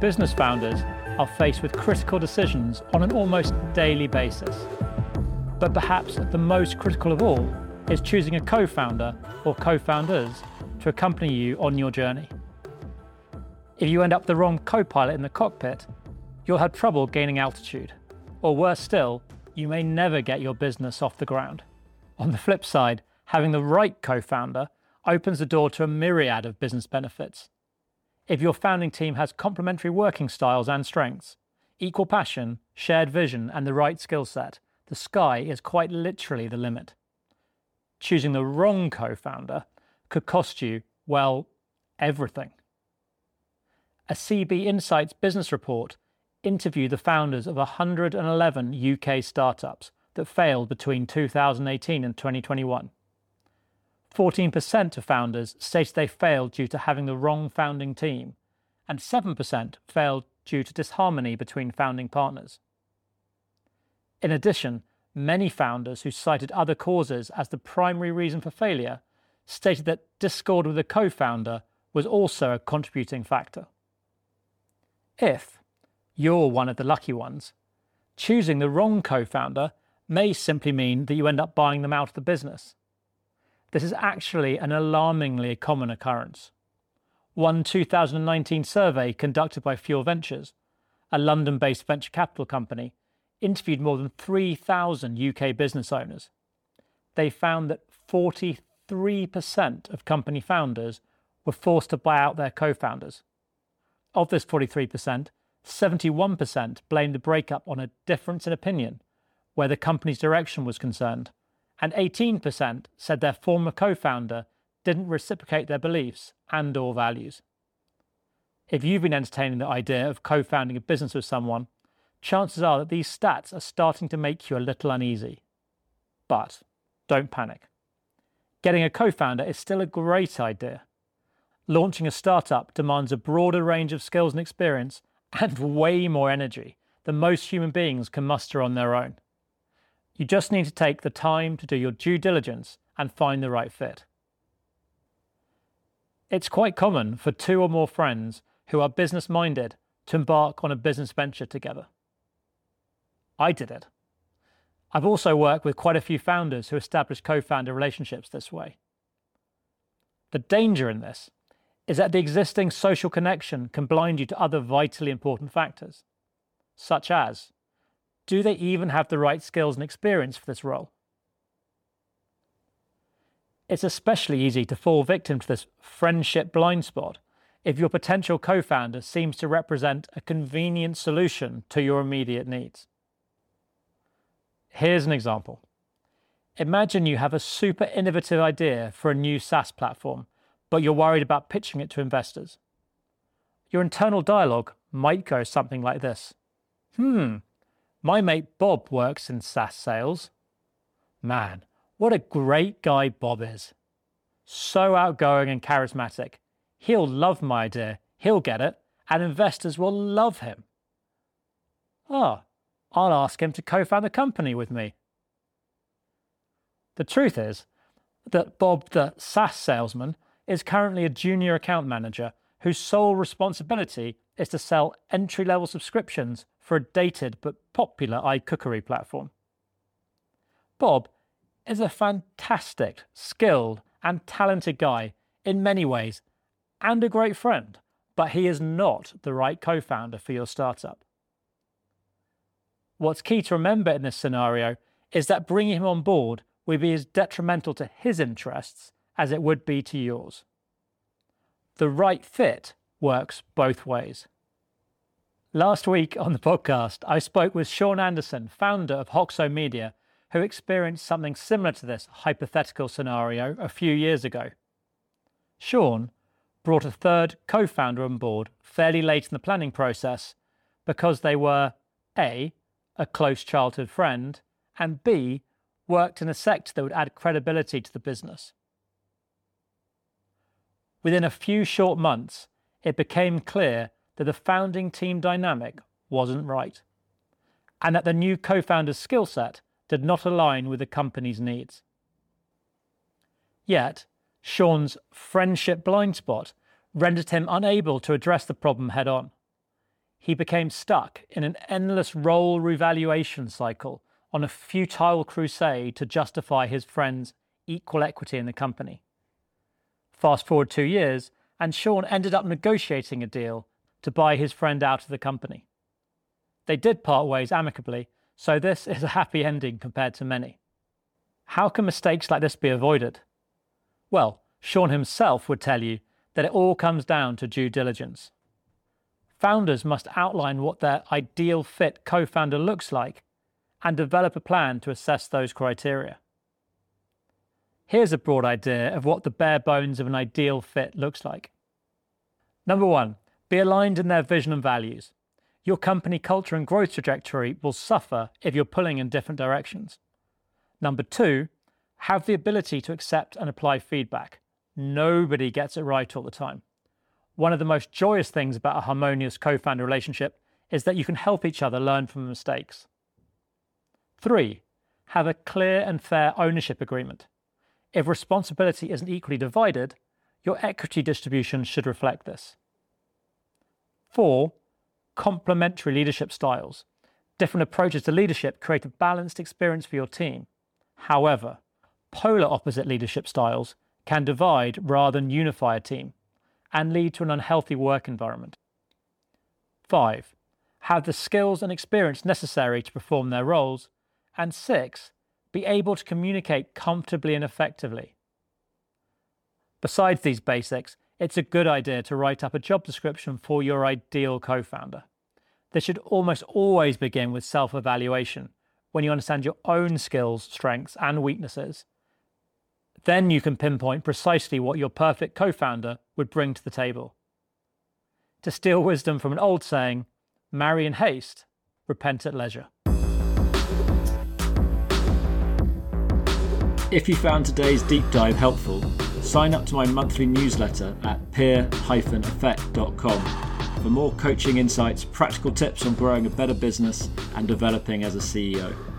Business founders are faced with critical decisions on an almost daily basis. But perhaps the most critical of all is choosing a co-founder or co-founders to accompany you on your journey. If you end up the wrong co-pilot in the cockpit, you'll have trouble gaining altitude, or worse still, you may never get your business off the ground. On the flip side, having the right co-founder opens the door to a myriad of business benefits. If your founding team has complementary working styles and strengths, equal passion, shared vision, and the right skill set, the sky is quite literally the limit. Choosing the wrong co-founder could cost you, well, everything. A CB Insights business report interviewed the founders of 111 UK startups that failed between 2018 and 2021. 14% of founders stated they failed due to having the wrong founding team, and 7% failed due to disharmony between founding partners. In addition, many founders who cited other causes as the primary reason for failure stated that discord with a co-founder was also a contributing factor. If you're one of the lucky ones, choosing the wrong co-founder may simply mean that you end up buying them out of the business. This is actually an alarmingly common occurrence. One 2019 survey conducted by Fuel Ventures, a London-based venture capital company, interviewed more than 3,000 UK business owners. They found that 43% of company founders were forced to buy out their co-founders. Of this 43%, 71% blamed the breakup on a difference in opinion where the company's direction was concerned, and 18% said their former co-founder didn't reciprocate their beliefs and/or values. If you've been entertaining the idea of co-founding a business with someone, chances are that these stats are starting to make you a little uneasy. But don't panic. Getting a co-founder is still a great idea. Launching a startup demands a broader range of skills and experience and way more energy than most human beings can muster on their own. You just need to take the time to do your due diligence and find the right fit. It's quite common for two or more friends who are business-minded to embark on a business venture together. I did it. I've also worked with quite a few founders who established co-founder relationships this way. The danger in this is that the existing social connection can blind you to other vitally important factors, such as, do they even have the right skills and experience for this role? It's especially easy to fall victim to this friendship blind spot if your potential co-founder seems to represent a convenient solution to your immediate needs. Here's an example. Imagine you have a super innovative idea for a new SaaS platform, but you're worried about pitching it to investors. Your internal dialogue might go something like this. My mate Bob works in SaaS sales. Man, what a great guy Bob is. So outgoing and charismatic. He'll love my idea, he'll get it, and investors will love him. I'll ask him to co-found the company with me. The truth is that Bob, the SaaS salesman, is currently a junior account manager whose sole responsibility is to sell entry-level subscriptions for a dated but popular iCookery platform. Bob is a fantastic, skilled and talented guy in many ways and a great friend, but he is not the right co-founder for your startup. What's key to remember in this scenario is that bringing him on board would be as detrimental to his interests as it would be to yours. The right fit works both ways. Last week on the podcast, I spoke with Sean Anderson, founder of Hoxo Media, who experienced something similar to this hypothetical scenario a few years ago. Sean brought a third co-founder on board fairly late in the planning process because they were A, a close childhood friend, and B, worked in a sector that would add credibility to the business. Within a few short months, it became clear that the founding team dynamic wasn't right, and that the new co-founder's skill set did not align with the company's needs. Yet, Sean's friendship blind spot rendered him unable to address the problem head on, he became stuck in an endless role revaluation cycle on a futile crusade to justify his friend's equal equity in the company. Fast forward 2 years, and Sean ended up negotiating a deal to buy his friend out of the company. They did part ways amicably, so this is a happy ending compared to many. How can mistakes like this be avoided? Well, Sean himself would tell you that it all comes down to due diligence. Founders must outline what their ideal fit co-founder looks like and develop a plan to assess those criteria. Here's a broad idea of what the bare bones of an ideal fit looks like. Number one, be aligned in their vision and values. Your company culture and growth trajectory will suffer if you're pulling in different directions. Number two, have the ability to accept and apply feedback. Nobody gets it right all the time. One of the most joyous things about a harmonious co-founder relationship is that you can help each other learn from mistakes. 3. Have a clear and fair ownership agreement. If responsibility isn't equally divided, your equity distribution should reflect this. 4. Complementary leadership styles. Different approaches to leadership create a balanced experience for your team. However, polar opposite leadership styles can divide rather than unify a team and lead to an unhealthy work environment. 5. Have the skills and experience necessary to perform their roles. And 6, be able to communicate comfortably and effectively. Besides these basics, it's a good idea to write up a job description for your ideal co-founder. This should almost always begin with self-evaluation, when you understand your own skills, strengths, and weaknesses. Then you can pinpoint precisely what your perfect co-founder would bring to the table. To steal wisdom from an old saying, marry in haste, repent at leisure. If you found today's deep dive helpful, sign up to my monthly newsletter at peer-effect.com for more coaching insights, practical tips on growing a better business and developing as a CEO.